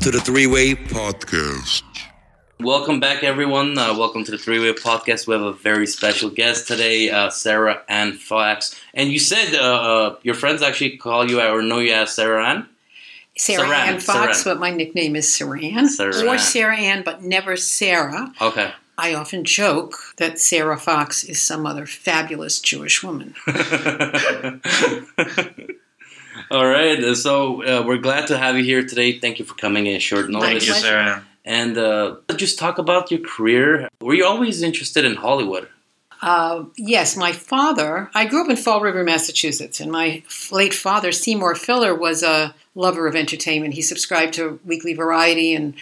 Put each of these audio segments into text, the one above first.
to the Three-Way Podcast. Welcome back, everyone. Welcome to the Three-Way Podcast. We have a very special guest today, Sarah Ann Fox. And you said your friends actually call you or know you as Sarah Ann? Sarah Ann Fox, but my nickname is Saran. Or Sarah Ann, but never Sarah. Okay. I often joke that Sarah Fox is some other fabulous Jewish woman. All right. So we're glad to have you here today. Thank you for coming in short notice. Thank you, Sarah. And just talk about your career. Were you always interested in Hollywood? Yes, my father. I grew up in Fall River, Massachusetts, and my late father, Seymour Filler, was a lover of entertainment. He subscribed to Weekly Variety, and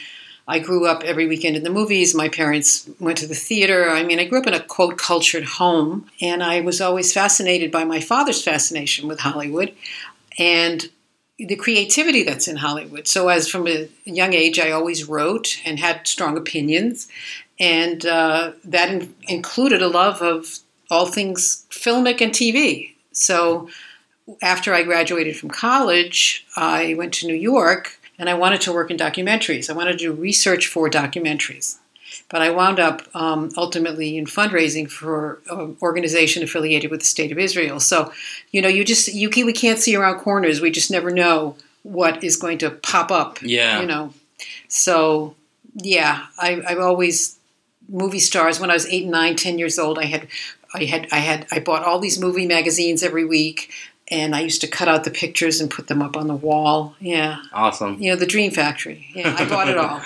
I grew up every weekend in the movies. My parents went to the theater. I mean, I grew up in a, quote, cultured home, and I was always fascinated by my father's fascination with Hollywood and the creativity that's in Hollywood. So as from a young age, I always wrote and had strong opinions. And that included a love of all things filmic and TV. So after I graduated from college, I went to New York and I wanted to work in documentaries. I wanted to do research for documentaries. But I wound up ultimately in fundraising for an organization affiliated with the State of Israel. So, you know, we can't see around corners. We just never know what is going to pop up. Yeah. You know, so yeah, I've always movie stars. When I was 8, 9, 10 years old, I bought all these movie magazines every week. And I used to cut out the pictures and put them up on the wall. Yeah. Awesome. You know, the Dream Factory. Yeah, I bought it all.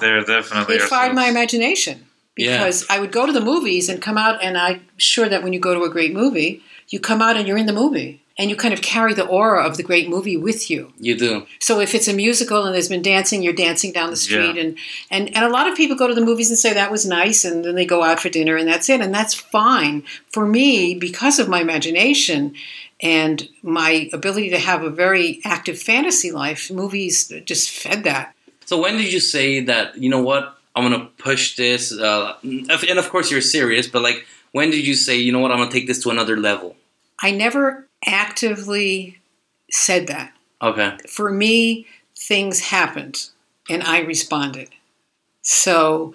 There definitely it fired my imagination. Because I would go to the movies and come out, and I'm sure that when you go to a great movie, you come out and you're in the movie. And you kind of carry the aura of the great movie with you. You do. So if it's a musical and there's been dancing, you're dancing down the street. Yeah. And a lot of people go to the movies and say, that was nice, and then they go out for dinner, and that's it. And that's fine. For me, because of my imagination and my ability to have a very active fantasy life, movies just fed that. So when did you say that, you know what, I'm going to push this? And of course you're serious, but like, when did you say, you know what, I'm going to take this to another level? I never actively said that. Okay. For me, things happened, and I responded. So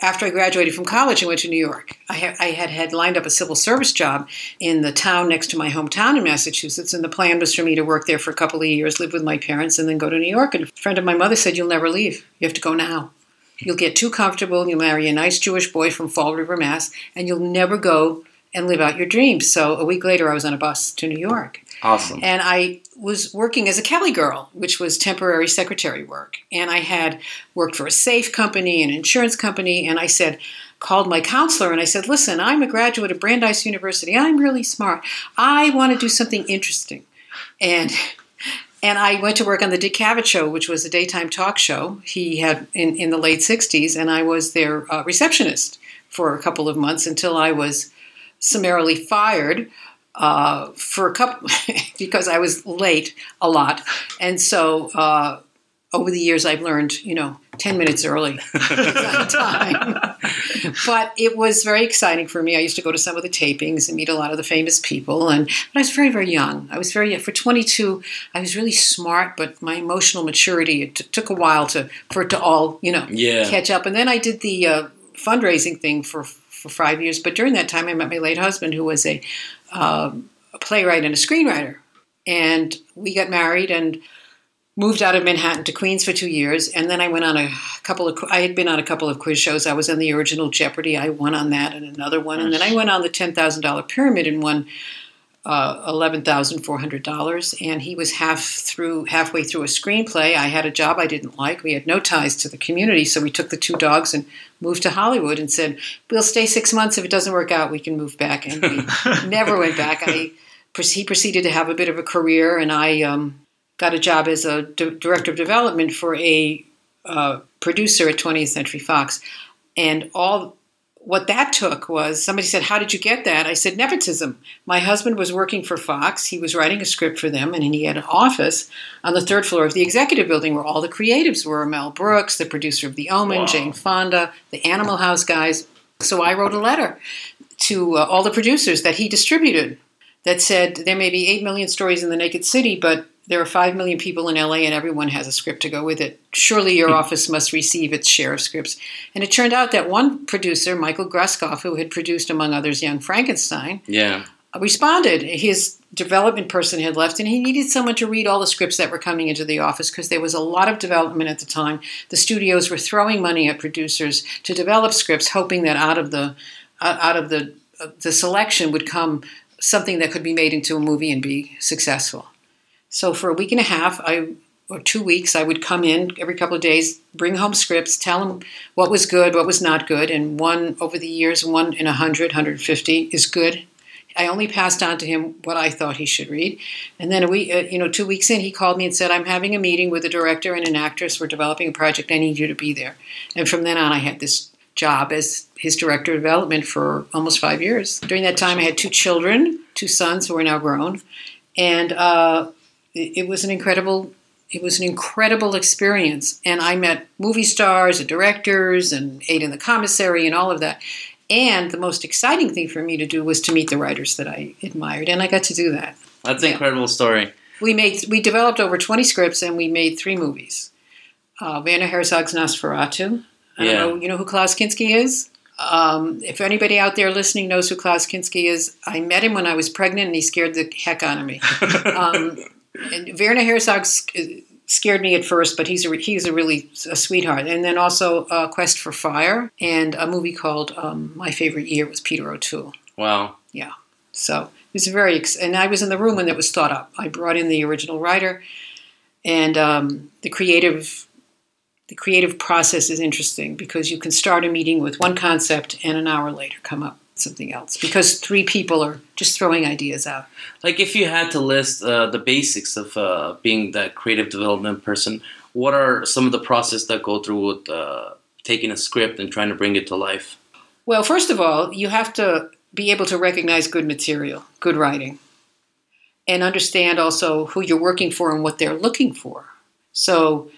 after I graduated from college and went to New York, I had lined up a civil service job in the town next to my hometown in Massachusetts, and the plan was for me to work there for a couple of years, live with my parents, and then go to New York. And a friend of my mother said, you'll never leave. You have to go now. You'll get too comfortable, and you'll marry a nice Jewish boy from Fall River, Mass., and you'll never go and live out your dreams. So a week later, I was on a bus to New York. Awesome. And I was working as a Kelly girl, which was temporary secretary work. And I had worked for a safe company, an insurance company. And I called my counselor and I said, listen, I'm a graduate of Brandeis University. I'm really smart. I want to do something interesting. And I went to work on the Dick Cavett Show, which was a daytime talk show he had in the late 60s. And I was their receptionist for a couple of months until I was summarily fired for a couple because I was late a lot, and so over the years I've learned, you know, 10 minutes early is on time. But it was very exciting for me. I used to go to some of the tapings and meet a lot of the famous people, but I was very, very young. For 22, I was really smart, but my emotional maturity, it took a while for it to all, you know, catch up. And then I did the fundraising thing for 5 years. But during that time, I met my late husband, who was a playwright and a screenwriter. And we got married and moved out of Manhattan to Queens for 2 years. And then I went on I had been on a couple of quiz shows. I was on the original Jeopardy. I won on that and another one. And then I went on the $10,000 Pyramid and won $11,400. And he was halfway through a screenplay. I had a job I didn't like. We had no ties to the community. So we took the two dogs and moved to Hollywood and said, we'll stay 6 months. If it doesn't work out, we can move back. And we never went back. He proceeded to have a bit of a career. And I got a job as a director of development for a producer at 20th Century Fox. And what that took was, somebody said, how did you get that? I said, nepotism. My husband was working for Fox. He was writing a script for them, and he had an office on the third floor of the executive building where all the creatives were. Mel Brooks, the producer of The Omen, wow. Jane Fonda, the Animal House guys. So I wrote a letter to all the producers that he distributed that said, there may be 8 million stories in the Naked City, but There are 5 million people in LA and everyone has a script to go with it. Surely your office must receive its share of scripts. And it turned out that one producer, Michael Greskoff, who had produced, among others, Young Frankenstein, responded. His development person had left and he needed someone to read all the scripts that were coming into the office because there was a lot of development at the time. The studios were throwing money at producers to develop scripts, hoping that out of the selection would come something that could be made into a movie and be successful. So for a week and a half, or 2 weeks, I would come in every couple of days, bring home scripts, tell them what was good, what was not good, and one over the years, one in 100, 150 is good. I only passed on to him what I thought he should read. And then 2 weeks in, he called me and said, I'm having a meeting with a director and an actress. We're developing a project. I need you to be there. And from then on, I had this job as his director of development for almost 5 years. During that time, I had 2 children, 2 sons who are now grown. And it was an incredible experience. And I met movie stars and directors and ate in the commissary and all of that. And the most exciting thing for me to do was to meet the writers that I admired, and I got to do that. That's an incredible story. We developed over 20 scripts, and we made 3 movies. Werner Herzog's Nosferatu. I don't know, you know who Klaus Kinski is? If anybody out there listening knows who Klaus Kinski is, I met him when I was pregnant, and he scared the heck out of me. And Werner Herzog scared me at first, but he's a really sweetheart. And then also Quest for Fire and a movie called My Favorite Year with Peter O'Toole. Wow. Yeah. So it was and I was in the room when it was thought up. I brought in the original writer, and the creative process is interesting because you can start a meeting with one concept and an hour later come up with something else because 3 people are just throwing ideas out. Like if you had to list the basics of being that creative development person, what are some of the processes that go through with taking a script and trying to bring it to life? Well, first of all, you have to be able to recognize good material, good writing, and understand also who you're working for and what they're looking for. So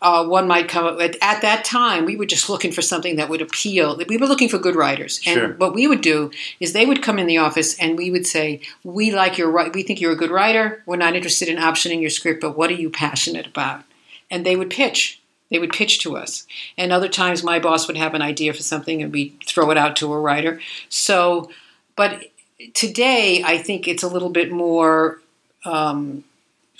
one might come up at that time. We were just looking for something that would appeal. We were looking for good writers, and what we would do is they would come in the office and we would say, "We like we think you're a good writer. We're not interested in optioning your script, but what are you passionate about?" And they would pitch. They would pitch to us. And other times, my boss would have an idea for something, and we'd throw it out to a writer. So, but today, I think it's a little bit more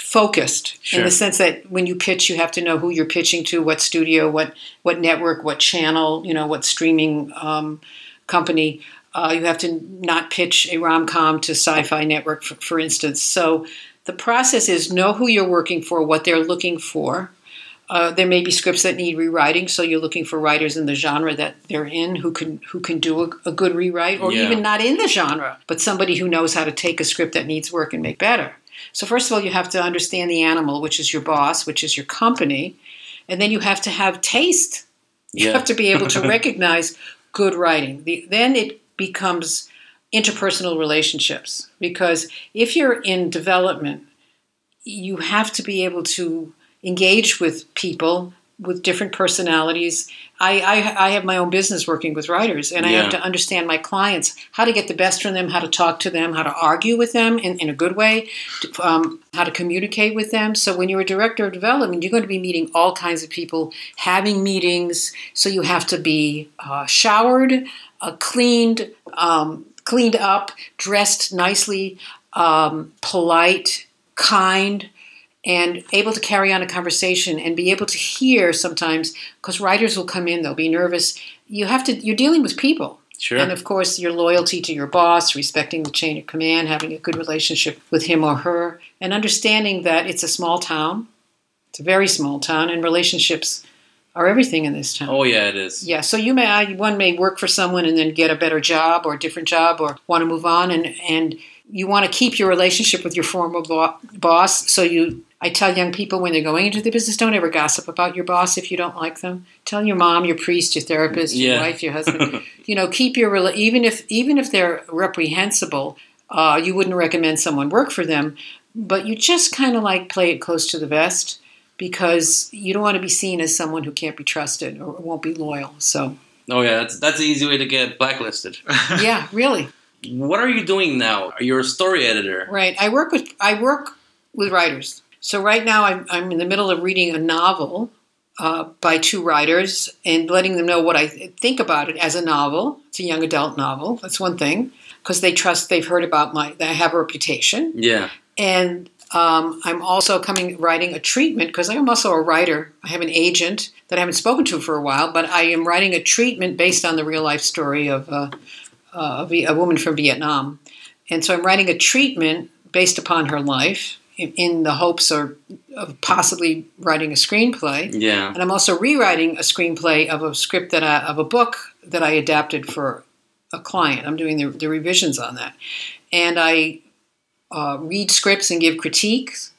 focused in the sense that when you pitch, you have to know who you're pitching to, what studio, what network, what channel, what streaming company. You have to not pitch a rom-com to Sci-Fi Network, for instance. So the process is know who you're working for, what they're looking for. There may be scripts that need rewriting, so you're looking for writers in the genre that they're in who can do a good rewrite, or even not in the genre, but somebody who knows how to take a script that needs work and make better. So first of all, you have to understand the animal, which is your boss, which is your company. And then you have to have taste. You have to be able to recognize good writing. Then it becomes interpersonal relationships. Because if you're in development, you have to be able to engage with people with different personalities. I have my own business working with writers, and I have to understand my clients, how to get the best from them, how to talk to them, how to argue with them in a good way, how to communicate with them. So when you're a director of development, you're going to be meeting all kinds of people, having meetings. So you have to be showered, cleaned up, dressed nicely, polite, kind, and able to carry on a conversation and be able to hear sometimes, because writers will come in, they'll be nervous. You're dealing with people. Sure. And of course, your loyalty to your boss, respecting the chain of command, having a good relationship with him or her, and understanding that it's a small town. It's a very small town, and relationships are everything in this town. Oh, yeah, it is. Yeah, so one may work for someone and then get a better job or a different job or want to move on, and you want to keep your relationship with your former boss, so I tell young people when they're going into the business, don't ever gossip about your boss if you don't like them. Tell your mom, your priest, your therapist, your wife, your husband. Keep your even if they're reprehensible, you wouldn't recommend someone work for them. But you just kind of like play it close to the vest because you don't want to be seen as someone who can't be trusted or won't be loyal. So. Oh yeah, that's an easy way to get blacklisted. Yeah, really. What are you doing now? You're a story editor, right? I work with writers. So right now I'm in the middle of reading a novel by two writers and letting them know what I think about it as a novel. It's a young adult novel. That's one thing, because they trust they've heard about that I have a reputation. Yeah. And I'm also writing a treatment, because I'm also a writer. I have an agent that I haven't spoken to for a while, but I am writing a treatment based on the real life story of a woman from Vietnam. And so I'm writing a treatment based upon her life, in the hopes of possibly writing a screenplay. Yeah. And I'm also rewriting a screenplay of a script of a book that I adapted for a client. I'm doing the revisions on that. And I read scripts and give critiques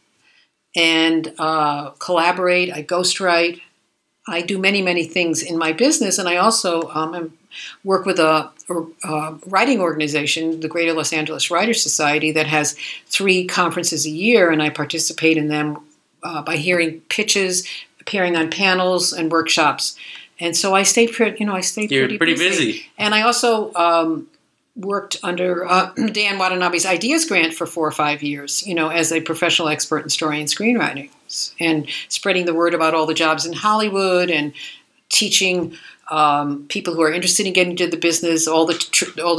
and collaborate. I ghostwrite. I do many, many things in my business. And I also work with a writing organization, the Greater Los Angeles Writers Society, that has 3 conferences a year, and I participate in them by hearing pitches, appearing on panels and workshops. And so I stay pretty busy. And I also worked under Dan Watanabe's Ideas Grant for 4 or 5 years, as a professional expert in story and screenwriting, and spreading the word about all the jobs in Hollywood and teaching people who are interested in getting into the business, all the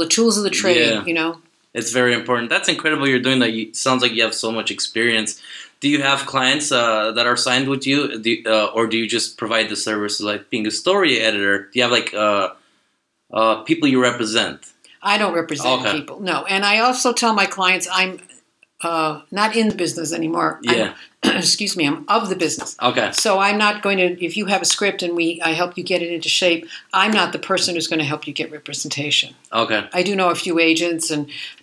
tools of the trade. Yeah. It's very important. That's incredible you're doing that. Sounds like you have so much experience. Do you have clients that are signed with you, or do you just provide the service, like being a story editor? Do you have people you represent? I don't represent people, no. And I also tell my clients I'm not in the business anymore. Yeah. Excuse me, I'm of the business. Okay. So I'm not going to, if you have a script and I help you get it into shape, I'm not the person who's going to help you get representation. Okay. I do know a few agents,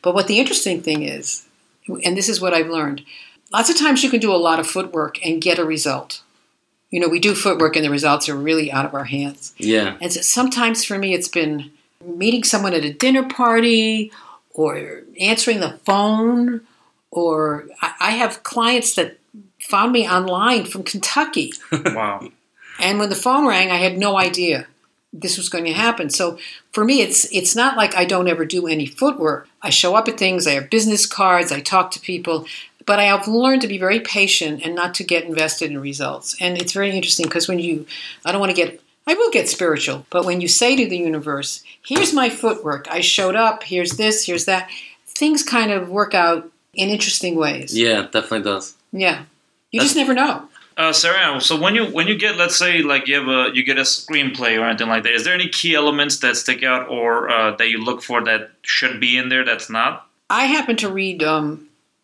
but what the interesting thing is, and this is what I've learned, lots of times you can do a lot of footwork and get a result. We do footwork and the results are really out of our hands. Yeah. And so sometimes for me it's been meeting someone at a dinner party or answering the phone, or I have clients that found me online from Kentucky. Wow. And when the phone rang, I had no idea this was going to happen. So for me, it's not like I don't ever do any footwork. I show up at things, I have business cards, I talk to people, but I have learned to be very patient and not to get invested in results. And it's very interesting because I will get spiritual, but when you say to the universe, here's my footwork, I showed up, here's this, here's that, things kind of work out in interesting ways. Yeah, definitely does. Yeah. That's just never know. Sarah, so when you get, let's say, like you get a screenplay or anything like that, is there any key elements that stick out or that you look for that should be in there that's not? I happen to read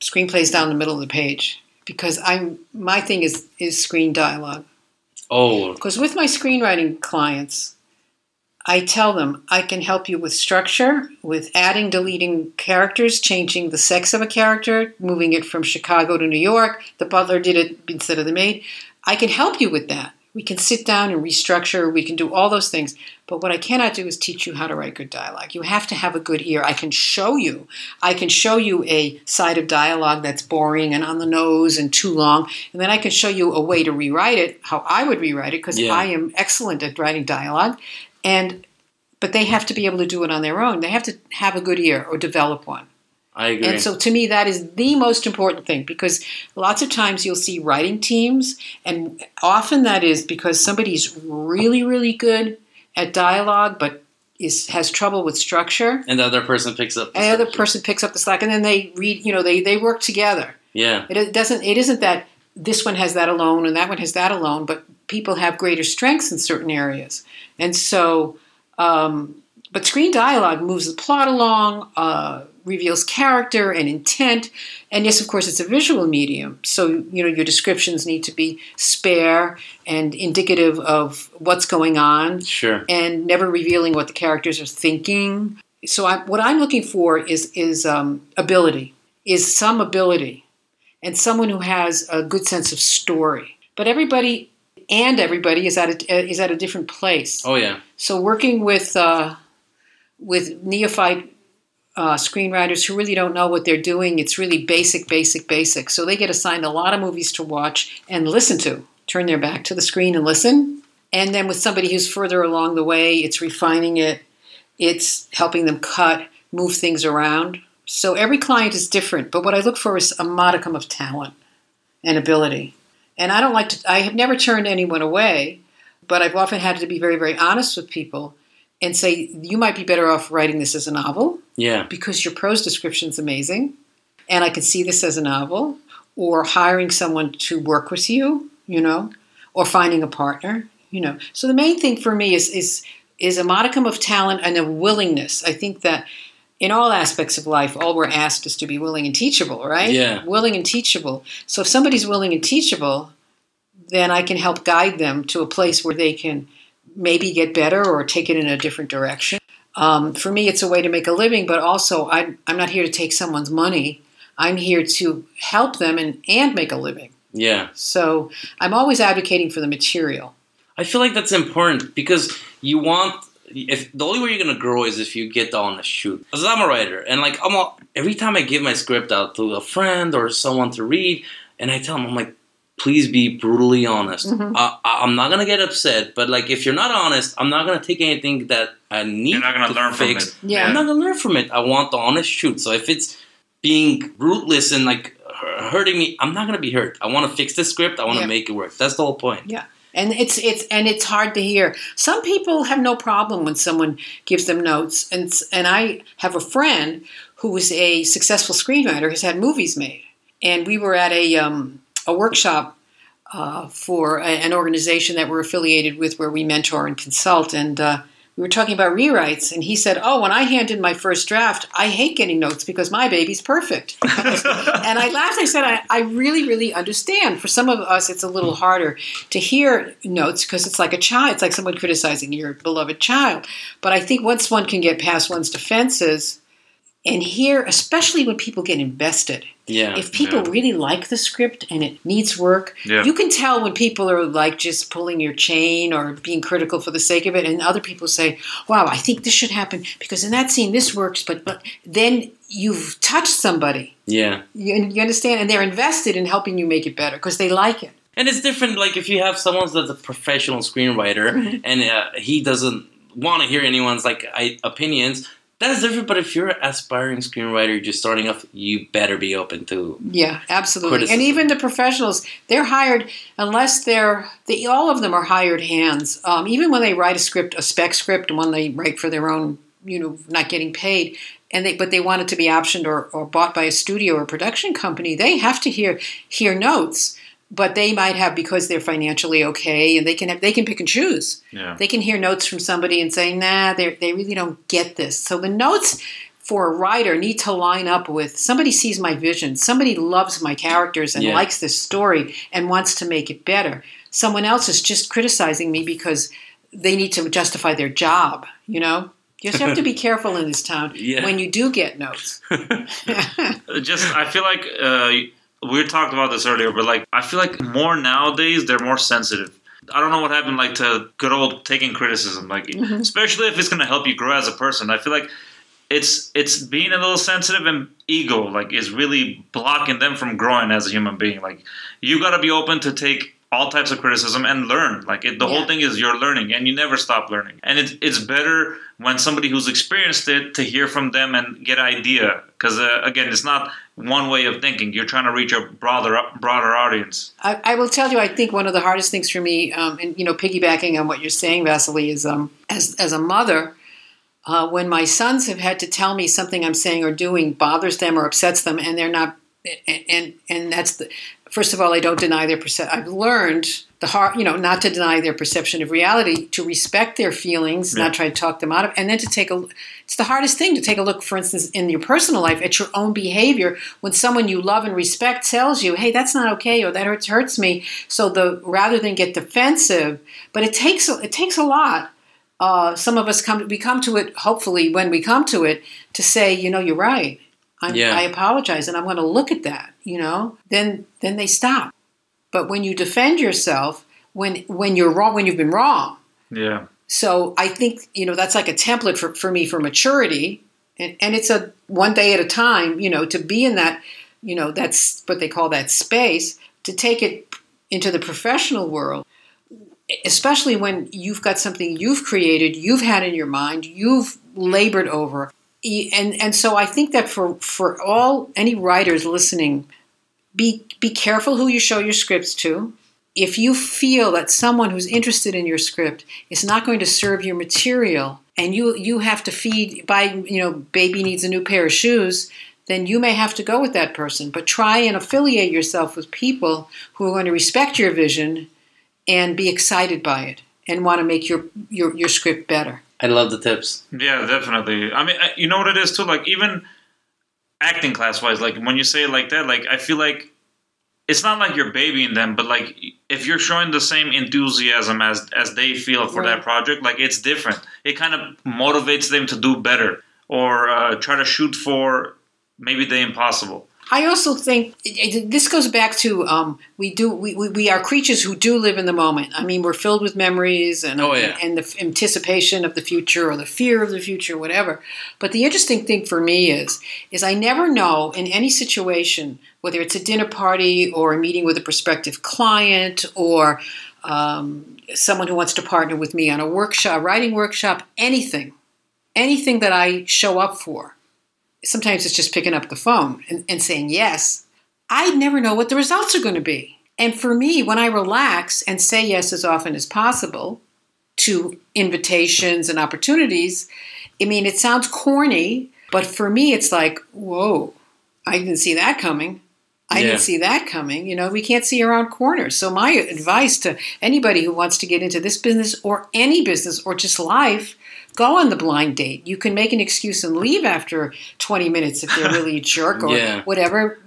screenplays down the middle of the page because my thing is screen dialogue. Oh. Because with my screenwriting clients, I tell them I can help you with structure, with adding, deleting characters, changing the sex of a character, moving it from Chicago to New York. The butler did it instead of the maid. I can help you with that. We can sit down and restructure. We can do all those things. But what I cannot do is teach you how to write good dialogue. You have to have a good ear. I can show you a side of dialogue that's boring and on the nose and too long. And then I can show you a way to rewrite it, how I would rewrite it, because I am excellent at writing dialogue. But they have to be able to do it on their own. They have to have a good ear or develop one. I agree. And so to me, that is the most important thing, because lots of times you'll see writing teams, and often that is because somebody's really, really good at dialogue but has trouble with structure. And the other person picks up the slack. And then they read, they work together. Yeah. It isn't that this one has that alone and that one has that alone, but people have greater strengths in certain areas. And so, but screen dialogue moves the plot along, reveals character and intent. And yes, of course, it's a visual medium. So, your descriptions need to be spare and indicative of what's going on. Sure. And never revealing what the characters are thinking. So what I'm looking for is some ability and someone who has a good sense of story. But everybody is at a different place. Oh, yeah. So working with neophyte screenwriters who really don't know what they're doing, it's really basic. So they get assigned a lot of movies to watch and listen to, turn their back to the screen and listen. And then with somebody who's further along the way, it's refining it. It's helping them cut, move things around. So every client is different. But what I look for is a modicum of talent. and ability. And I don't like to, I have never turned anyone away, but I've often had to be very, very honest with people and say, you might be better off writing this as a novel. Yeah. Because your prose description's amazing, and I can see this as a novel, or hiring someone to work with you, you know, or finding a partner, you know. So the main thing for me is a modicum of talent and a willingness. I think that in all aspects of life, all we're asked is to be willing and teachable, right? Yeah. Willing and teachable. So if somebody's willing and teachable, then I can help guide them to a place where they can maybe get better or take it in a different direction. For me, it's a way to make a living, but also I'm not here to take someone's money. I'm here to help them and make a living. Yeah. So I'm always advocating for the material. I feel like that's important because you want... If the only way you're gonna grow is if you get on a shoot. Because I'm a writer, and like every time I give my script out to a friend or someone to read, and I tell them, I'm like, please be brutally honest. Mm-hmm. I'm not gonna get upset, but like if you're not honest, I'm not gonna take anything that I need. You're not gonna learn fix. From it. Yeah. I'm not gonna learn from it. I want the honest shoot. So if it's being ruthless and like hurting me, I'm not gonna be hurt. I want to fix the script. I want to make it work. That's the whole point. Yeah. And it's hard to hear. Some people have no problem when someone gives them notes. And I have a friend who was a successful screenwriter who's had movies made. And we were at a workshop for an organization that we're affiliated with where we mentor and consult. And we were talking about rewrites. And he said, when I hand in my first draft, I hate getting notes because my baby's perfect. And I laughed. I said, I really, really understand. For some of us, it's a little harder to hear notes because it's like a child. It's like someone criticizing your beloved child. But I think once one can get past one's defenses and hear, especially when people get invested, if people really like the script and it needs work, you can tell when people are like just pulling your chain or being critical for the sake of it. And other people say, wow, I think this should happen because in that scene this works. But then you've touched somebody. Yeah. You understand? And they're invested in helping you make it better because they like it. And it's different. Like if you have someone that's a professional screenwriter and he doesn't want to hear anyone's like opinions, that's different, but if you're an aspiring screenwriter, you're just starting off, you better be open to absolutely criticism. And even the professionals, they're hired, unless all of them are hired hands. Even when they write a script, a spec script, one they write for their own, not getting paid, but they want it to be optioned or bought by a studio or a production company, they have to hear notes. But they might have, because they're financially okay, and they can pick and choose. Yeah. They can hear notes from somebody and say, nah, they really don't get this. So the notes for a writer need to line up with, somebody sees my vision, somebody loves my characters and likes this story and wants to make it better. Someone else is just criticizing me because they need to justify their job, You just have to be careful in this town when you do get notes. I feel like... we talked about this earlier, but I feel like more nowadays they're more sensitive. I don't know what happened to good old taking criticism, especially if it's going to help you grow as a person. I feel like it's being a little sensitive, and ego is really blocking them from growing as a human being. You got to be open to take all types of criticism and learn. The whole thing is you're learning, and you never stop learning. And it's better when somebody who's experienced it to hear from them and get an idea, because again, it's not one way of thinking. You're trying to reach a broader audience. I will tell you, I think one of the hardest things for me, piggybacking on what you're saying, Vasily, is as a mother, when my sons have had to tell me something I'm saying or doing bothers them or upsets them, and they're not, and that's the. First of all, I don't deny their perception. I've learned the hard, not to deny their perception of reality, to respect their feelings, not try to talk them out of, and then to it's the hardest thing to take a look, for instance, in your personal life at your own behavior when someone you love and respect tells you, hey, that's not okay, or that hurts me. So rather than get defensive, but it takes a lot. Some of us come to it, hopefully when we come to it, to say, you're right. I apologize, and I'm going to look at that, then they stop. But when you defend yourself, when you're wrong, when you've been wrong. Yeah. So I think, that's a template for me for maturity. And it's a one day at a time, to be in that, that's what they call that space, to take it into the professional world, especially when you've got something you've created, you've had in your mind, you've labored over. And so I think that for all any writers listening, Be careful who you show your scripts to. If you feel that someone who's interested in your script is not going to serve your material, and you have to feed by, baby needs a new pair of shoes, then you may have to go with that person. But try and affiliate yourself with people who are going to respect your vision and be excited by it and want to make your script better. I love the tips. Yeah, definitely. I mean, you know what it is too? Like, even acting class-wise, like when you say it like that, like I feel like it's not like you're babying them, but like if you're showing the same enthusiasm as they feel for that project, like it's different. It kind of motivates them to do better or try to shoot for maybe the impossible. I also think this goes back to we are creatures who do live in the moment. I mean, we're filled with memories and the anticipation of the future or the fear of the future, whatever. But the interesting thing for me is I never know in any situation, whether it's a dinner party or a meeting with a prospective client or someone who wants to partner with me on a workshop, writing workshop, anything that I show up for. Sometimes it's just picking up the phone and saying yes. I never know what the results are going to be. And for me, when I relax and say yes as often as possible to invitations and opportunities, I mean, it sounds corny, but for me, it's like, whoa, I didn't see that coming. We can't see around corners. So my advice to anybody who wants to get into this business or any business or just life, go on the blind date. You can make an excuse and leave after 20 minutes if they're really a jerk or whatever,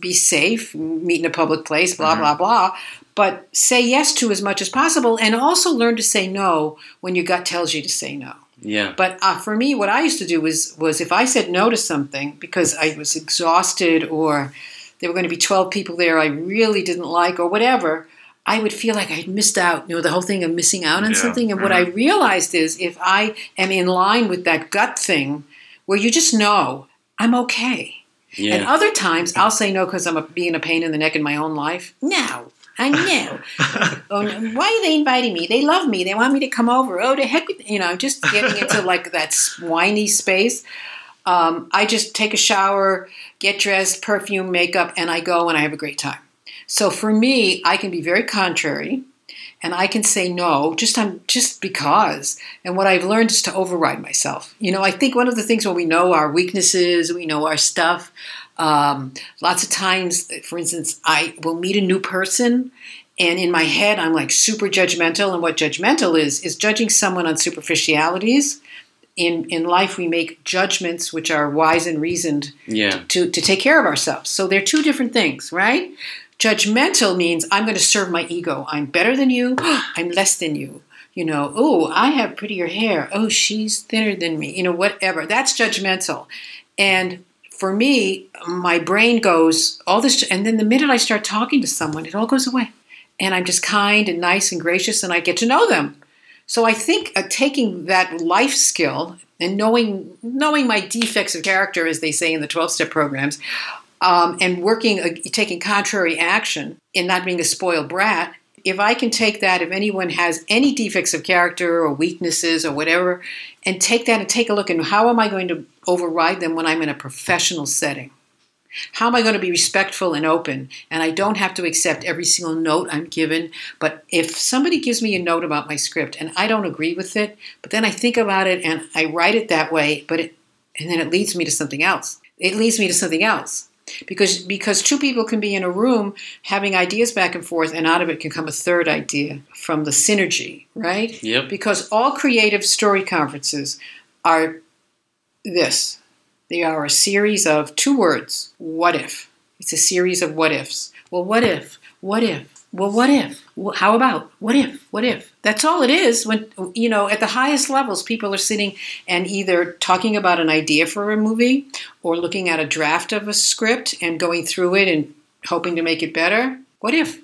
be safe, meet in a public place, blah, blah, blah. But say yes to as much as possible and also learn to say no when your gut tells you to say no. Yeah. But for me, what I used to do was if I said no to something because I was exhausted or there were going to be 12 people there I really didn't like or whatever, I would feel like I'd missed out, the whole thing of missing out on something. And what I realized is if I am in line with that gut thing where you just know I'm okay. Yeah. And other times I'll say no because I'm being a pain in the neck in my own life. No, I know. Why are they inviting me? They love me. They want me to come over. Oh, to heck with, just getting into like that whiny space. I just take a shower, get dressed, perfume, makeup, and I go and I have a great time. So for me, I can be very contrary, and I can say no just because. And what I've learned is to override myself. I think one of the things when we know our weaknesses, we know our stuff. Lots of times, for instance, I will meet a new person, and in my head, I'm like super judgmental. And what judgmental is judging someone on superficialities. In life, we make judgments which are wise and reasoned to take care of ourselves. So they're two different things, right? Judgmental means I'm going to serve my ego. I'm better than you. I'm less than you. Oh, I have prettier hair. Oh, she's thinner than me. Whatever. That's judgmental. And for me, my brain goes all this. And then the minute I start talking to someone, it all goes away. And I'm just kind and nice and gracious, and I get to know them. So I think taking that life skill and knowing my defects of character, as they say in the 12-step programs, and taking contrary action and not being a spoiled brat, if I can take that, if anyone has any defects of character or weaknesses or whatever, and take that and take a look, and how am I going to override them when I'm in a professional setting? How am I going to be respectful and open? And I don't have to accept every single note I'm given. But if somebody gives me a note about my script and I don't agree with it, but then I think about it and I write it that way, and then it leads me to something else. It leads me to something else. Because two people can be in a room having ideas back and forth, and out of it can come a third idea from the synergy, right? Yep. Because all creative story conferences are this. They are a series of two words. What if? It's a series of what ifs. Well, what if? What if? Well, what if? How about? What if? What if? That's all it is. When at the highest levels, people are sitting and either talking about an idea for a movie or looking at a draft of a script and going through it and hoping to make it better. What if?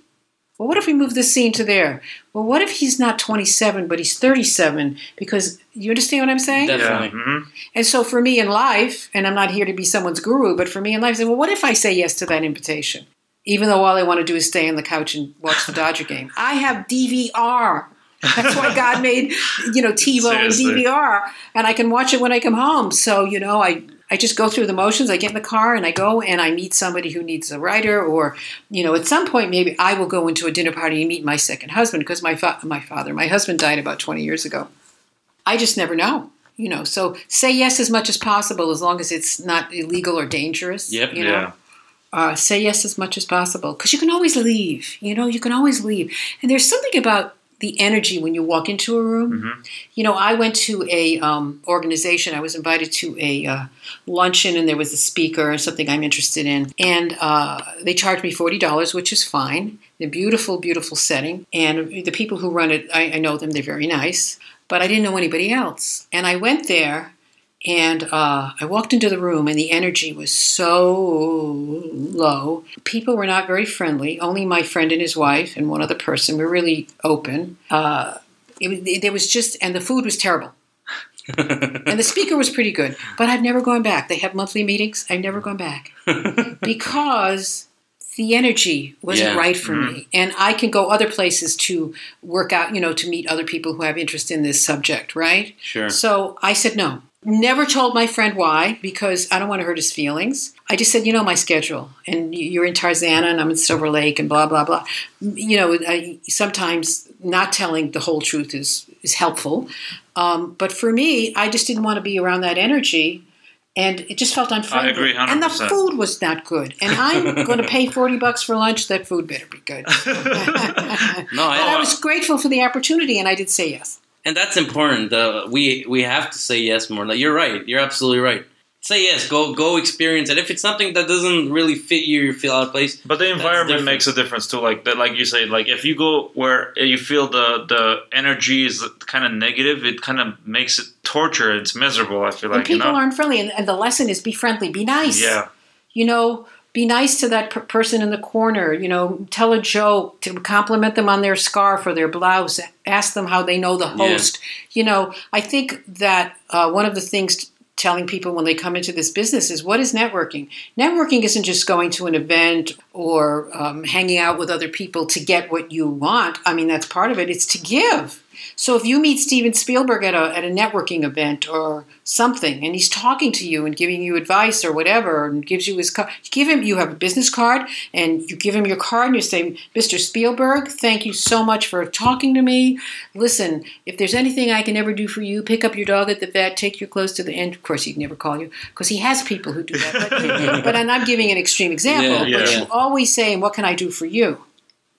Well, what if we move this scene to there? Well, what if he's not 27, but he's 37? Because you understand what I'm saying? Definitely. Yeah. Mm-hmm. And so for me in life, and I'm not here to be someone's guru, but for me in life, I say, well, what if I say yes to that invitation? Even though all I want to do is stay on the couch and watch the Dodger game. I have DVR. That's why God made, TiVo and DVR. And I can watch it when I come home. So, I I just go through the motions. I get in the car and I go and I meet somebody who needs a writer, or, you know, at some point maybe I will go into a dinner party and meet my second husband, because my husband died about 20 years ago. I just never know, you know. So say yes as much as possible, as long as it's not illegal or dangerous. Yep. You know? Yeah. Say yes as much as possible, because you can always leave. You know, you can always leave. And there's something about the energy when you walk into a room. Mm-hmm. You know, I went to a organization. I was invited to a luncheon, and there was a speaker and something I'm interested in. And they charged me $40, which is fine. They're beautiful, beautiful setting. And the people who run it, I know them. They're very nice. But I didn't know anybody else. And I went there, and I walked into the room, and the energy was so low. People were not very friendly. Only my friend and his wife and one other person were really open. There was just, and the food was terrible. And the speaker was pretty good. But I've never gone back. They have monthly meetings. I've never gone back. Because the energy wasn't right for me. And I can go other places to work out, you know, to meet other people who have interest in this subject, right? Sure. So I said no. Never told my friend why, because I don't want to hurt his feelings. I just said, you know, my schedule, and you're in Tarzana and I'm in Silver Lake and blah, blah, blah. You know, sometimes not telling the whole truth is helpful. But for me, I just didn't want to be around that energy. And it just felt unfriendly. I agree 100%. And the food was not good. And I'm going to pay $40 for lunch. That food better be good. I was grateful for the opportunity, and I did say yes. And that's important. We have to say yes more. Like, you're right. You're absolutely right. Say yes. Go experience it. If it's something that doesn't really fit you feel out of place. But the environment makes a difference too. Like you say, like if you go where you feel the energy is kind of negative, it kind of makes it torture. It's miserable. I feel like, and people aren't friendly, and the lesson is be friendly, be nice. Yeah. You know. Be nice to that person in the corner, you know, tell a joke, to compliment them on their scarf or their blouse, ask them how they know the host. Yeah. You know, I think that one of the things telling people when they come into this business is, what is networking? Networking isn't just going to an event or hanging out with other people to get what you want. I mean, that's part of it. It's to give. So if you meet Steven Spielberg at a networking event or something, and he's talking to you and giving you advice or whatever, and gives you his card, you have a business card, and you give him your card, and you say, Mr. Spielberg, thank you so much for talking to me. Listen, if there's anything I can ever do for you, pick up your dog at the vet, take your clothes to the end. Of course, he'd never call you, because he has people who do that. But I'm giving an extreme example. Yeah, yeah. But you always say, what can I do for you?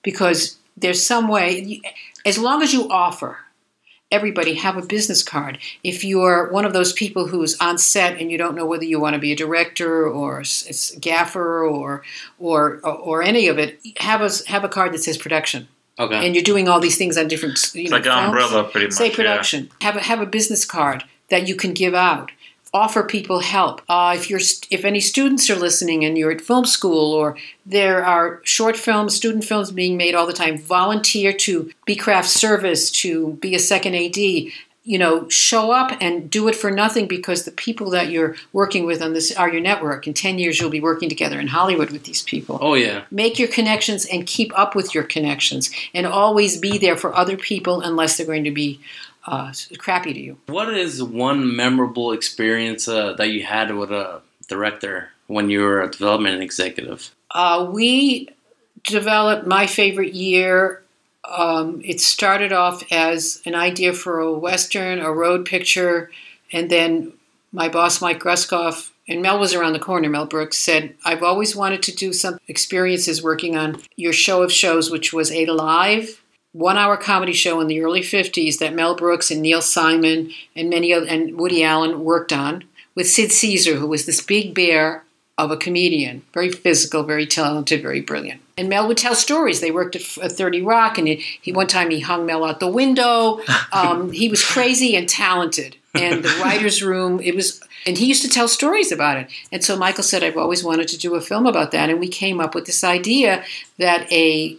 Because there's some way. As long as you offer, everybody have a business card. If you're one of those people who's on set and you don't know whether you want to be a director or a gaffer or any of it, have a card that says production. Okay. And you're doing all these things on different, you know, like an umbrella, pretty much. Say production. Yeah. Have a business card that you can give out. Offer people help. If any students are listening and you're at film school, or there are short films, student films being made all the time, volunteer to be craft service, to be a second AD. You know, show up and do it for nothing, because the people that you're working with on this are your network. In 10 years, you'll be working together in Hollywood with these people. Oh, yeah. Make your connections and keep up with your connections, and always be there for other people unless they're going to be crappy to you. What is one memorable experience that you had with a director when you were a development executive? We developed My Favorite Year. It started off as an idea for a Western, a road picture, and then my boss, Mike Greskoff, and Mel was around the corner, Mel Brooks, said, I've always wanted to do some experiences working on your show of shows, which was a live one-hour comedy show in the early 50s that Mel Brooks and Neil Simon and Woody Allen worked on with Sid Caesar, who was this big bear of a comedian, very physical, very talented, very brilliant. And Mel would tell stories. They worked at 30 Rock, and one time he hung Mel out the window. He was crazy and talented. And the writer's room, and he used to tell stories about it. And so Michael said, I've always wanted to do a film about that. And we came up with this idea that a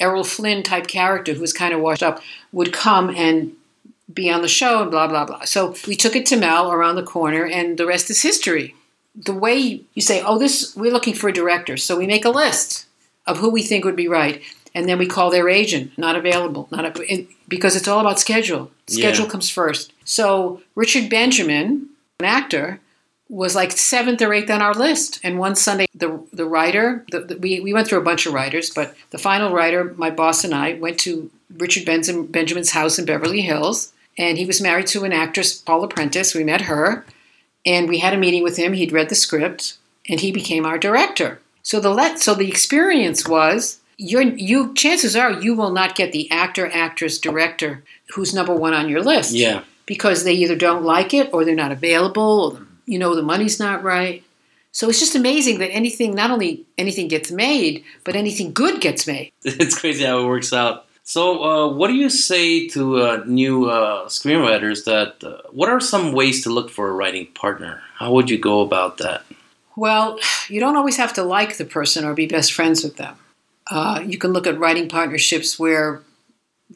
Errol Flynn type character who was kind of washed up would come and be on the show and blah, blah, blah. So we took it to Mel around the corner, and the rest is history. The way you say, we're looking for a director. So we make a list of who we think would be right. And then we call their agent, not available, because it's all about schedule. Schedule comes first. So Richard Benjamin, an actor, was like 7th or 8th on our list. And one Sunday, the writer, we went through a bunch of writers, but the final writer, my boss and I, went to Richard Benjamin's house in Beverly Hills. And he was married to an actress, Paula Prentice. We met her. And we had a meeting with him. He'd read the script. And he became our director. So the experience was, you chances are you will not get the actor, actress, director who's number one on your list. Yeah. Because they either don't like it, or they're not available, or the money's not right. So it's just amazing that not only anything gets made, but anything good gets made. It's crazy how it works out. So what do you say to new screenwriters what are some ways to look for a writing partner? How would you go about that? Well, you don't always have to like the person or be best friends with them. You can look at writing partnerships where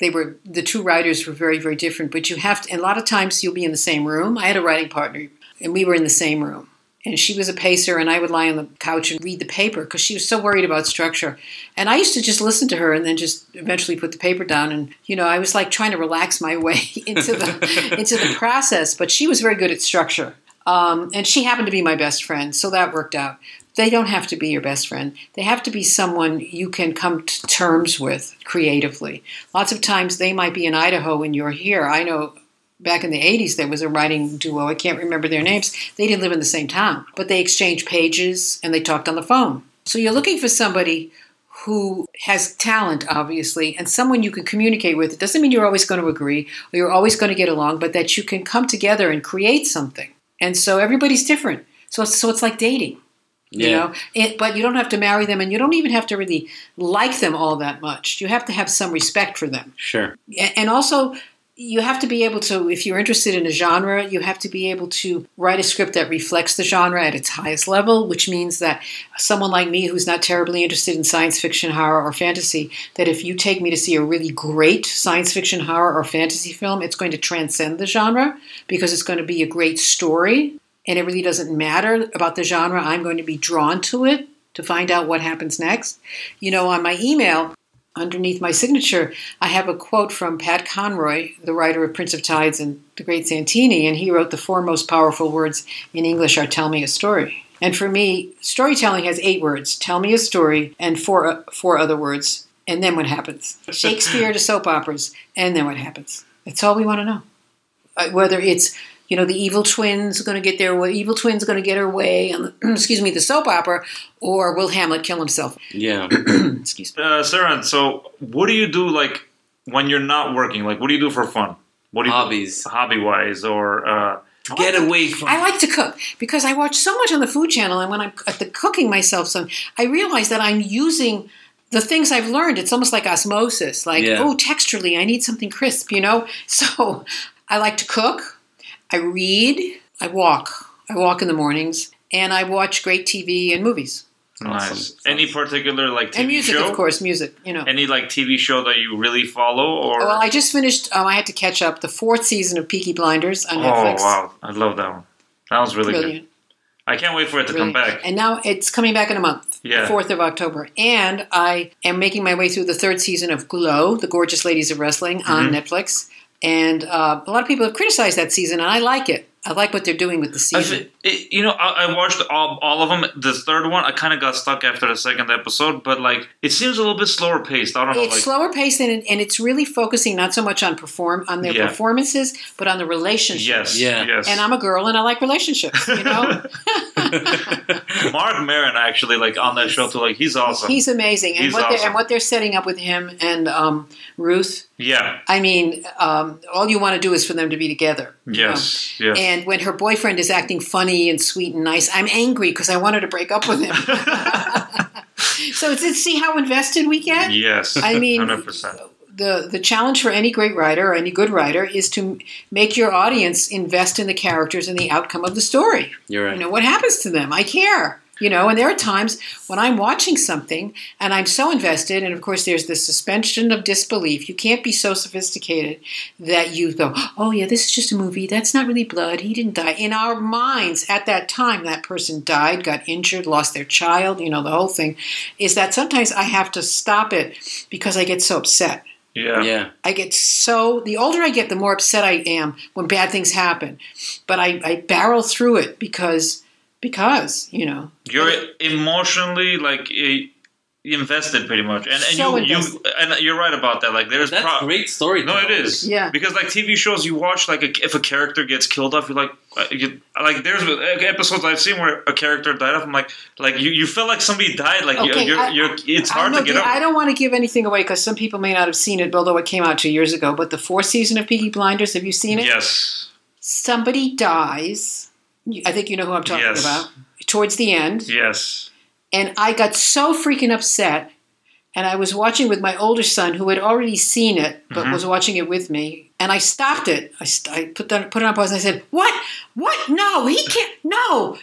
the two writers were very, very different, but you have to, and a lot of times you'll be in the same room. I had a writing partner, and we were in the same room. And she was a pacer, and I would lie on the couch and read the paper because she was so worried about structure. And I used to just listen to her and then just eventually put the paper down. And, I was like trying to relax my way into the process. But she was very good at structure. And she happened to be my best friend, so that worked out. They don't have to be your best friend. They have to be someone you can come to terms with creatively. Lots of times they might be in Idaho and you're here. I know back in the 80s there was a writing duo. I can't remember their names. They didn't live in the same town, but they exchanged pages and they talked on the phone. So you're looking for somebody who has talent, obviously, and someone you can communicate with. It doesn't mean you're always going to agree or you're always going to get along, but that you can come together and create something. And so everybody's different. So it's like dating, but you don't have to marry them, and you don't even have to really like them all that much. You have to have some respect for them. Sure. And also you have to be able to, if you're interested in a genre, you have to be able to write a script that reflects the genre at its highest level, which means that someone like me who's not terribly interested in science fiction, horror, or fantasy, that if you take me to see a really great science fiction, horror, or fantasy film, it's going to transcend the genre because it's going to be a great story, and it really doesn't matter about the genre. I'm going to be drawn to it to find out what happens next. On my email, underneath my signature, I have a quote from Pat Conroy, the writer of Prince of Tides and The Great Santini, and he wrote, "The four most powerful words in English are tell me a story." And for me, storytelling has 8 words, tell me a story, and four other words, and then what happens. Shakespeare to soap operas, and then what happens. That's all we want to know. Whether it's, the evil twin's going to get her way on the soap opera, or will Hamlet kill himself? Yeah. Excuse me. Sarah, so what do you do, like, when you're not working? Like, what do you do for fun? What do you do hobby-wise, or get away from? I like to cook because I watch so much on the Food Channel, and when I'm cooking myself some, I realize that I'm using the things I've learned. It's almost like osmosis. Like, texturally, I need something crisp, So I like to cook. I read, I walk. I walk in the mornings, and I watch great TV and movies. Nice. Awesome. Any particular, like, TV show? And music, show? Of course, music. Any, like, TV show that you really follow? Or? Well, I just finished, I had to catch up, the 4th season of Peaky Blinders on Netflix. Oh, wow. I love that one. That was really good. I can't wait for it to come back. And now it's coming back in a month, the 4th of October. And I am making my way through the 3rd season of Glow, The Gorgeous Ladies of Wrestling, on Netflix. And a lot of people have criticized that season, and I like it. I like what they're doing with the season. I watched all of them. The 3rd one, I kind of got stuck after the 2nd episode, but like it seems a little bit slower paced. I don't know. It's slower paced, and it's really focusing not so much on their performances, but on the relationships. Yes, yes. And I'm a girl, and I like relationships. Mark Maron actually on that show too. He's awesome. He's amazing, what they're setting up with him and Ruth. Yeah. I mean, all you want to do is for them to be together. Yes, yes. And when her boyfriend is acting funny and sweet and nice, I'm angry because I want her to break up with him. So it's see how invested we get? Yes, 100%. The challenge for any great writer or any good writer is to make your audience invest in the characters and the outcome of the story. You're right. What happens to them? I care. And there are times when I'm watching something and I'm so invested, and of course there's this suspension of disbelief. You can't be so sophisticated that you go, oh yeah, this is just a movie. That's not really blood. He didn't die. In our minds at that time, that person died, got injured, lost their child, the whole thing, is that sometimes I have to stop it because I get so upset. Yeah. The older I get, the more upset I am when bad things happen. But I barrel through it because Because, you know. You're emotionally, like, invested pretty much. And so you and you're right about that. Like, there's that's great story. No, it is. Yeah. Because, like, TV shows you watch, like, if a character gets killed off, you're like, there's episodes I've seen where a character died off. I'm like, you feel like somebody died. Like, okay, it's hard to get up. I don't want to give anything away because some people may not have seen it, although it came out 2 years ago. But the fourth season of Peaky Blinders, have you seen it? Yes. Somebody dies. I think you know who I'm talking yes. about. Towards the end. Yes. And I got so freaking upset, and I was watching with my older son, who had already seen it, but was watching it with me, and I stopped it. I put it on pause, and I said, What? No, he can't. No.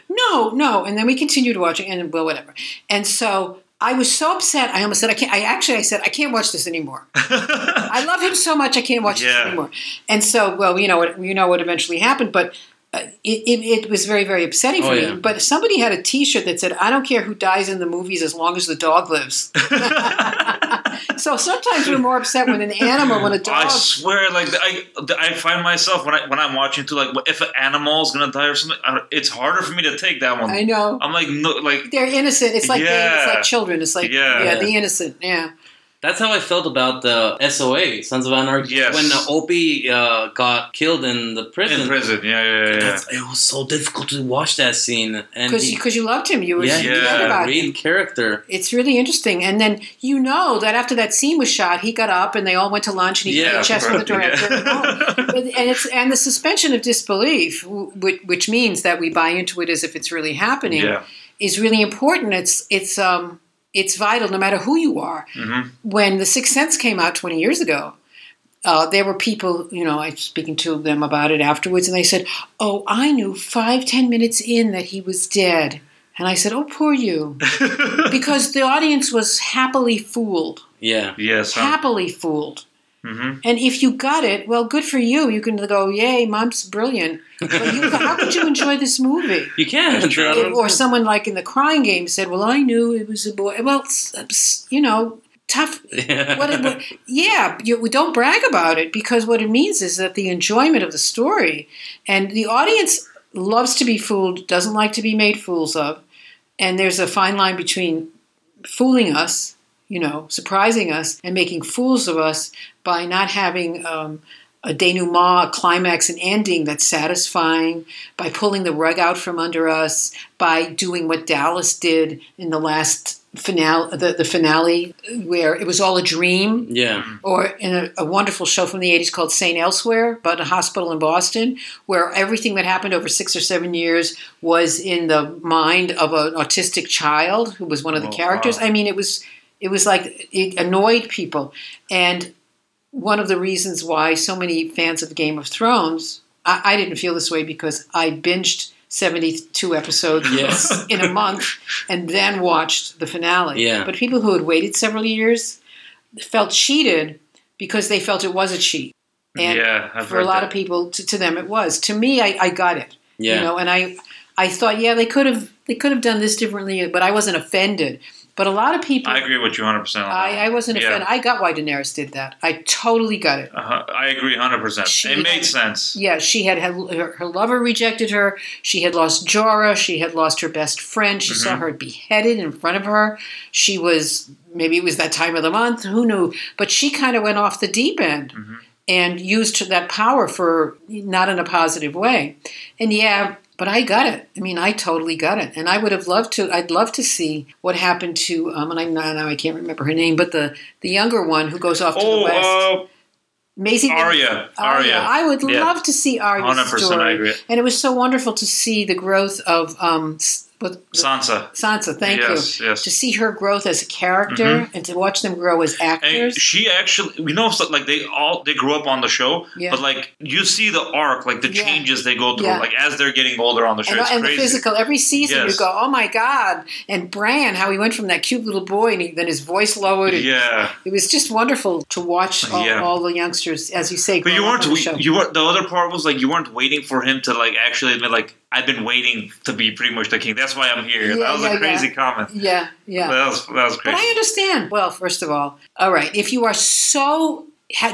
And then we continued watching, and well, whatever. And so I was so upset, I almost said, I can't watch this anymore. I love him so much, I can't watch this anymore. And so, well, you know what eventually happened, but... It was very, very upsetting for me. But somebody had a T-shirt that said, I don't care who dies in the movies as long as the dog lives. So sometimes we're more upset when an animal, when a dog... I swear, like, I find myself, when I'm watching, too, like, if an animal's going to die or something, it's harder for me to take that one. I know. I'm like, no, like... They're innocent. It's like it's like children. It's like, the innocent, That's how I felt about the SOA, Sons of Anarchy, when Opie got killed in the prison. In prison, It was so difficult to watch that scene. Because you loved him. You were about him. Character. It's really interesting. And then you know that after that scene was shot, he got up and they all went to lunch and he played chess with the director. And the suspension of disbelief, which means that we buy into it as if it's really happening, is really important. It's vital no matter who you are. Mm-hmm. When The Sixth Sense came out 20 years ago, there were people, I was speaking to them about it afterwards, and they said, oh, I knew 5-10 minutes in that he was dead. And I said, oh, poor you. Because the audience was happily fooled. Yeah. Yes. Happily fooled. Mm-hmm. And if you got it, well, good for you. You can go, yay, mom's brilliant. But how could you enjoy this movie? You can. Or someone like in The Crying Game said, well, I knew it was a boy. Well, tough. We don't brag about it because what it means is that the enjoyment of the story and the audience loves to be fooled, doesn't like to be made fools of. And there's a fine line between fooling us, surprising us and making fools of us by not having a denouement, a climax, an ending that's satisfying, by pulling the rug out from under us, by doing what Dallas did in the last finale, the finale where it was all a dream. Yeah. Or in a wonderful show from the 80s called St. Elsewhere, about a hospital in Boston, where everything that happened over 6 or 7 years was in the mind of an autistic child who was one of the characters. Wow. I mean, it was like it annoyed people. And one of the reasons why so many fans of Game of Thrones, I didn't feel this way because I binged 72 episodes in a month and then watched the finale. Yeah. But people who had waited several years felt cheated because they felt it was a cheat. And for a lot of people, to them it was. To me, I got it. Yeah. And I thought, they could have done this differently, but I wasn't offended. But a lot of people... I agree with you 100% on that. I wasn't a fan. I got why Daenerys did that. I totally got it. Uh-huh. I agree 100%. It made sense. Yeah, she had her lover rejected her. She had lost Jorah. She had lost her best friend. She saw her beheaded in front of her. She was... Maybe it was that time of the month. Who knew? But she kind of went off the deep end and used that power for... Not in a positive way. And but I got it. I mean, I totally got it. And I would have loved to, I'd love to see what happened to, now I can't remember her name, but the younger one who goes off to the West. Maisie. Arya. I would love to see Arya's 100% story. I agree. And it was so wonderful to see the growth of Sansa. Sansa, thank you. Yes. To see her growth as a character and to watch them grow as actors. And she actually, they grew up on the show, but like you see the arc, like the changes they go through, like as they're getting older on the show. And, it's crazy. The physical, every season you go, oh my God! And Bran, how he went from that cute little boy and then his voice lowered. And it was just wonderful to watch all the youngsters, as you say. But you weren't. The other part was like you weren't waiting for him to like actually admit like. I've been waiting to be pretty much the king. That's why I'm here. Yeah, that was a crazy comment. Yeah, yeah. That was crazy. But I understand. Well, first of all, right, if you are so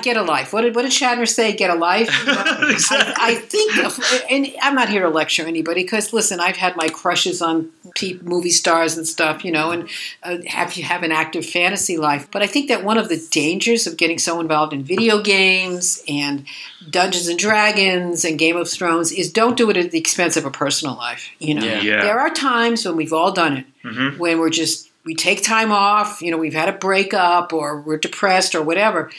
Get a life. What did Shatner say? Get a life? Exactly. I think, and I'm not here to lecture anybody because, listen, I've had my crushes on movie stars and stuff, you know, and have an active fantasy life. But I think that one of the dangers of getting so involved in video games and Dungeons and Dragons and Game of Thrones is don't do it at the expense of a personal life. You know, yeah. There are times when we've all done it, mm-hmm. when we take time off. You know, we've had a breakup or we're depressed or whatever.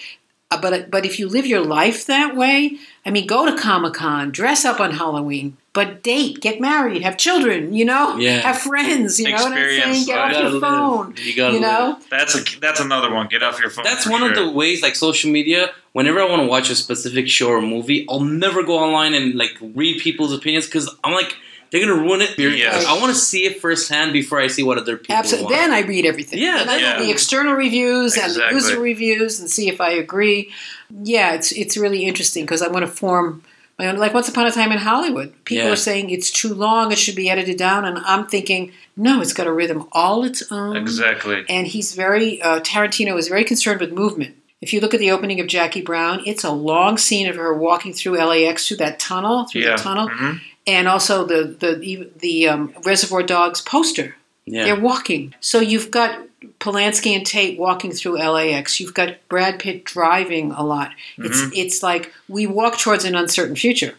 But if you live your life that way, I mean, go to Comic-Con, dress up on Halloween, but date, get married, have children, you know, have friends, you know what I'm saying? Get off your phone, you know? That's another one. Get off your phone. That's one of the ways, like social media, whenever I want to watch a specific show or movie, I'll never go online and like read people's opinions because I'm like, they're going to ruin it. Yes. I want to see it firsthand before I see what other people want. Then I read everything. Yeah. And I read the external reviews and the user reviews and see if I agree. Yeah, it's really interesting because I want to form my own. Like Once Upon a Time in Hollywood, people are saying it's too long, it should be edited down. And I'm thinking, no, it's got a rhythm all its own. Exactly. And he's Tarantino is very concerned with movement. If you look at the opening of Jackie Brown, it's a long scene of her walking through LAX through that tunnel, Mm-hmm. And also the Reservoir Dogs poster. Yeah. They're walking. So you've got Polanski and Tate walking through LAX. You've got Brad Pitt driving a lot. Mm-hmm. It's like we walk towards an uncertain future.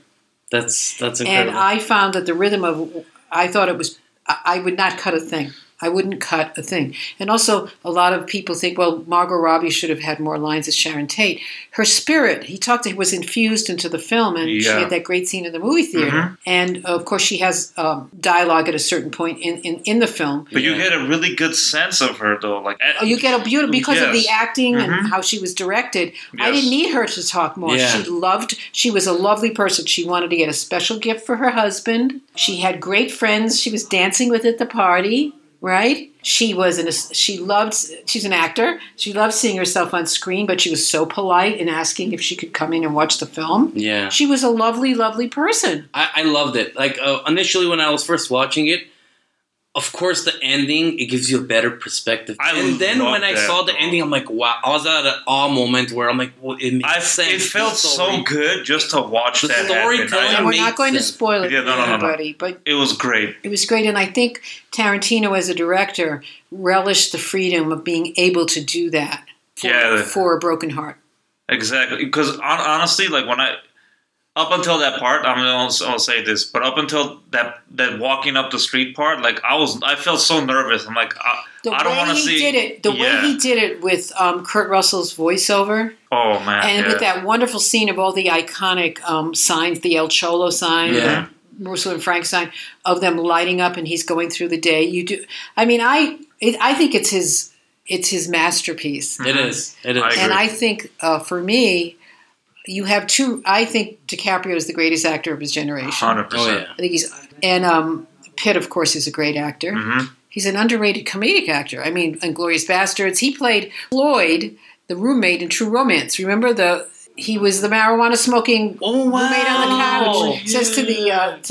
That's incredible. And I found that the rhythm of I would not cut a thing. I wouldn't cut a thing. And also, a lot of people think, well, Margot Robbie should have had more lines as Sharon Tate. Her spirit, was infused into the film, and she had that great scene in the movie theater. Mm-hmm. And, of course, she has dialogue at a certain point in the film. But you get a really good sense of her, though. You get a beautiful, because of the acting and how she was directed. Yes. I didn't need her to talk more. Yeah. She was a lovely person. She wanted to get a special gift for her husband. She had great friends. She was dancing with at the party. Right? She's an actor. She loved seeing herself on screen, but she was so polite in asking if she could come in and watch the film. Yeah. She was a lovely, lovely person. I loved it. Like, initially when I was first watching it, of course the ending, it gives you a better perspective. I saw the ending, I'm like, wow. I was at an awe moment where I'm like, well, it makes sense. It felt so good just to watch that storytelling. And we're not going to spoil it for everybody. But it was great. It was great, and I think Tarantino as a director relished the freedom of being able to do that for a broken heart. Exactly, because honestly, like up until that part, I'll say this, but up until that walking up the street part, like I felt so nervous. I'm like, I don't want to see. The way he did it with Kurt Russell's voiceover. Oh man! And with that wonderful scene of all the iconic signs, the El Cholo sign. Yeah. Ursula and Frankenstein, of them lighting up and he's going through the day. You do. I mean, I think it's his masterpiece. It is. It is. And I think for me, you have two. I think DiCaprio is the greatest actor of his generation. 100%. I think Pitt, of course, is a great actor. Mm-hmm. He's an underrated comedic actor. I mean, Inglourious Bastards. He played Floyd, the roommate in True Romance. Remember He was the marijuana smoking roommate on the couch. Yeah. Says to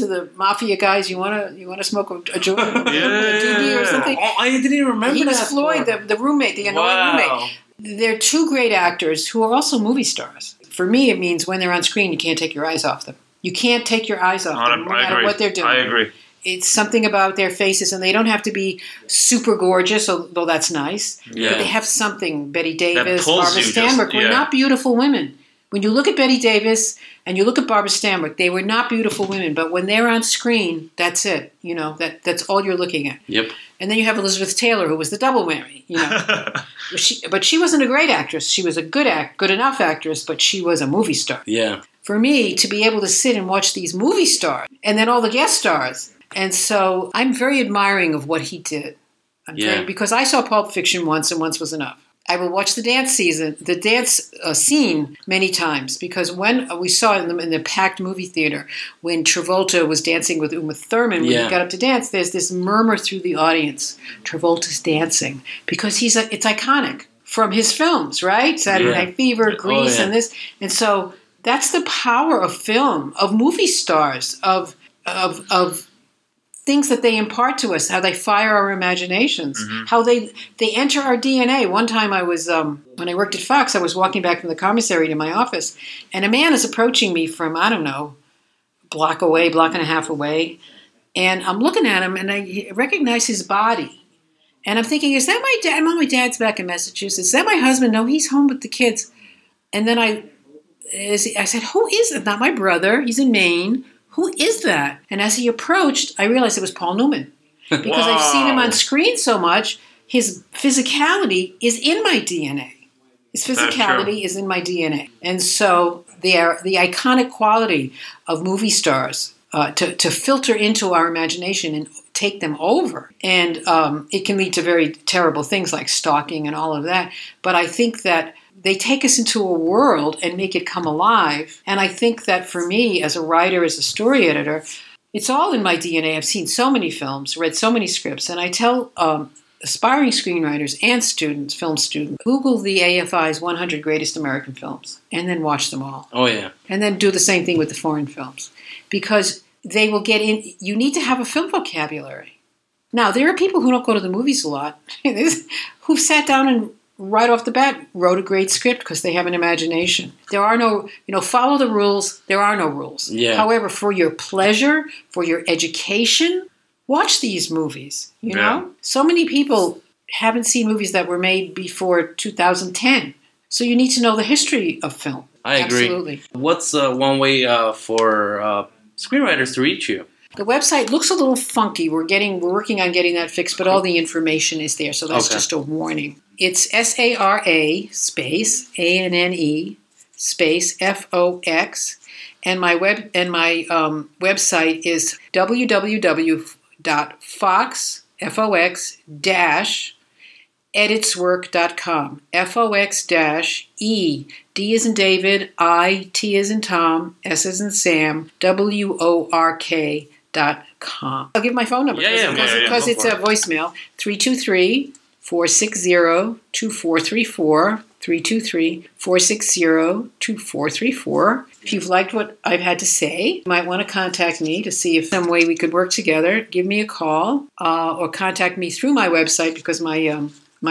the mafia guys, "You wanna smoke a joint, a doobie or something?" Oh, I didn't even remember. He was Floyd, the roommate, the annoying roommate. They're two great actors who are also movie stars. For me, it means when they're on screen, you can't take your eyes off them. You can't take your eyes off them, no matter what they're doing. I agree. It's something about their faces, and they don't have to be super gorgeous, although that's nice. Yeah. But they have something. Betty Davis, Barbara Stanwyck were not beautiful women. When you look at Betty Davis and you look at Barbara Stanwyck, they were not beautiful women, but when they're on screen, that's it. You know, that's all you're looking at. Yep. And then you have Elizabeth Taylor, who was the double Mary. You know, but she wasn't a great actress. She was a good enough actress, but she was a movie star. Yeah. For me to be able to sit and watch these movie stars and then all the guest stars, and so I'm very admiring of what he did. Because I saw Pulp Fiction once, and once was enough. I will watch the dance scene many times because when we saw it in the packed movie theater, when Travolta was dancing with Uma Thurman, when he got up to dance, there's this murmur through the audience, Travolta's dancing, because it's iconic from his films, right? Saturday Night Fever, Grease, and this. And so that's the power of film, of movie stars, of things that they impart to us, how they fire our imaginations, mm-hmm. how they enter our DNA. One time I was, when I worked at Fox, I was walking back from the commissary to my office, and a man is approaching me from, I don't know, block away, block and a half away, and I'm looking at him, and I recognize his body. And I'm thinking, is that my dad? My dad's back in Massachusetts. Is that my husband? No, he's home with the kids. And then I said, who is that? Not my brother. He's in Maine. Who is that? And as he approached, I realized it was Paul Newman. Because wow. I've seen him on screen so much, his physicality is in my DNA. His physicality is in my DNA. And so the iconic quality of movie stars to filter into our imagination and take them over. And it can lead to very terrible things like stalking and all of that. But I think that they take us into a world and make it come alive. And I think that for me, as a writer, as a story editor, it's all in my DNA. I've seen so many films, read so many scripts. And I tell aspiring screenwriters and students, film students, Google the AFI's 100 Greatest American Films and then watch them all. Oh, yeah. And then do the same thing with the foreign films. Because they will get in. You need to have a film vocabulary. Now, there are people who don't go to the movies a lot who've sat down and right off the bat wrote a great script because they have an imagination. There are no, follow the rules. There are no rules. Yeah. However, for your pleasure, for your education, watch these movies, you know? So many people haven't seen movies that were made before 2010. So you need to know the history of film. I agree. Absolutely. What's one way for screenwriters to reach you? The website looks a little funky. We're working on getting that fixed, but all the information is there, so that's just a warning. It's SARA ANNE FOX, and my website is www.fox-editswork.com. FOX-E. D as in David, I, T as in Tom, S as in Sam, WORK.com. I'll give my phone number because it's a voicemail. 323-460-2434. 323-460-2434. If you've liked what I've had to say, you might want to contact me to see if some way we could work together. Give me a call or contact me through my website because my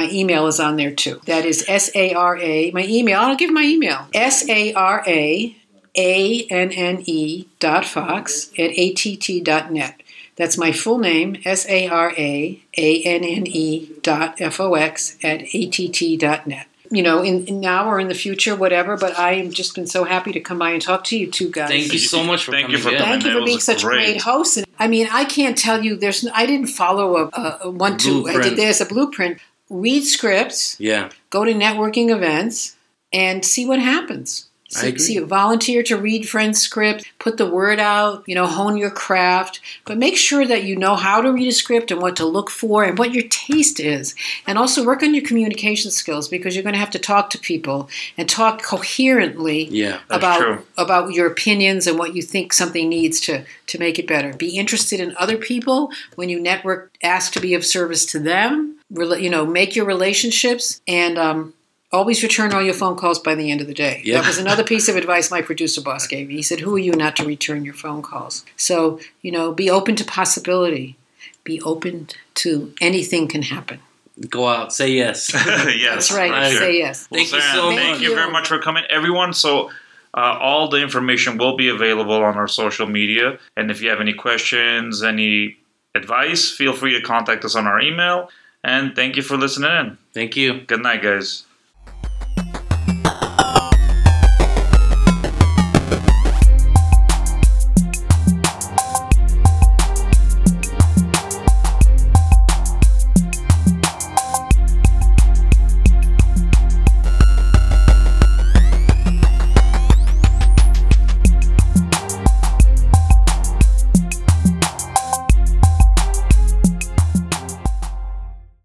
email is on there too. That is SARA. My email, I'll give my email. SARA ANNE.fox@att.net. That's my full name, SARA ANNE.fox@att.net. In now or in the future, whatever, but I have just been so happy to come by and talk to you two guys. Thank you so much for coming. Thank you for being such great hosts. And, I can't tell you, I didn't follow a one-two. There's a blueprint. Read scripts. Yeah. Go to networking events and see what happens. I agree. Volunteer to read friends' scripts, put the word out, hone your craft, but make sure that you know how to read a script and what to look for and what your taste is. And also work on your communication skills because you're going to have to talk to people and talk coherently about your opinions and what you think something needs to make it better. Be interested in other people. When you network, ask to be of service to them. Make your relationships and always return all your phone calls by the end of the day. Yep. That was another piece of advice my producer boss gave me. He said, who are you not to return your phone calls? So, be open to possibility. Be open to anything can happen. Go out. Say yes. Yes. That's right. Say yes. Well, thank you very much for coming, everyone. So all the information will be available on our social media. And if you have any questions, any advice, feel free to contact us on our email. And thank you for listening in. Thank you. Good night, guys.